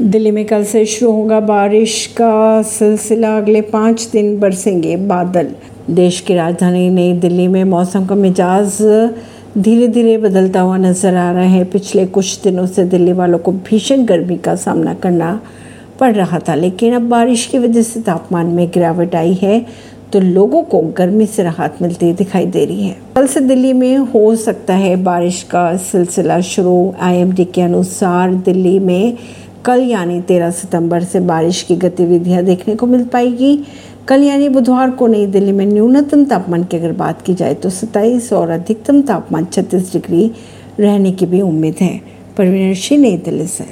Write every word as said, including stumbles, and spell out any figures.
दिल्ली में कल से शुरू होगा बारिश का सिलसिला, अगले पाँच दिन बरसेंगे बादल। देश की राजधानी नई दिल्ली में मौसम का मिजाज धीरे धीरे बदलता हुआ नजर आ रहा है। पिछले कुछ दिनों से दिल्ली वालों को भीषण गर्मी का सामना करना पड़ रहा था, लेकिन अब बारिश की वजह से तापमान में गिरावट आई है तो लोगों को गर्मी से राहत मिलती दिखाई दे रही है। कल से दिल्ली में हो सकता है बारिश का सिलसिला शुरू। आई एम डी के अनुसार दिल्ली में कल यानी तेरह सितंबर से बारिश की गतिविधियां देखने को मिल पाएगी। कल यानी बुधवार को नई दिल्ली में न्यूनतम तापमान की अगर बात की जाए तो सत्ताईस और अधिकतम तापमान छत्तीस डिग्री रहने की भी उम्मीद है। परवीन अर्शी, नई दिल्ली से।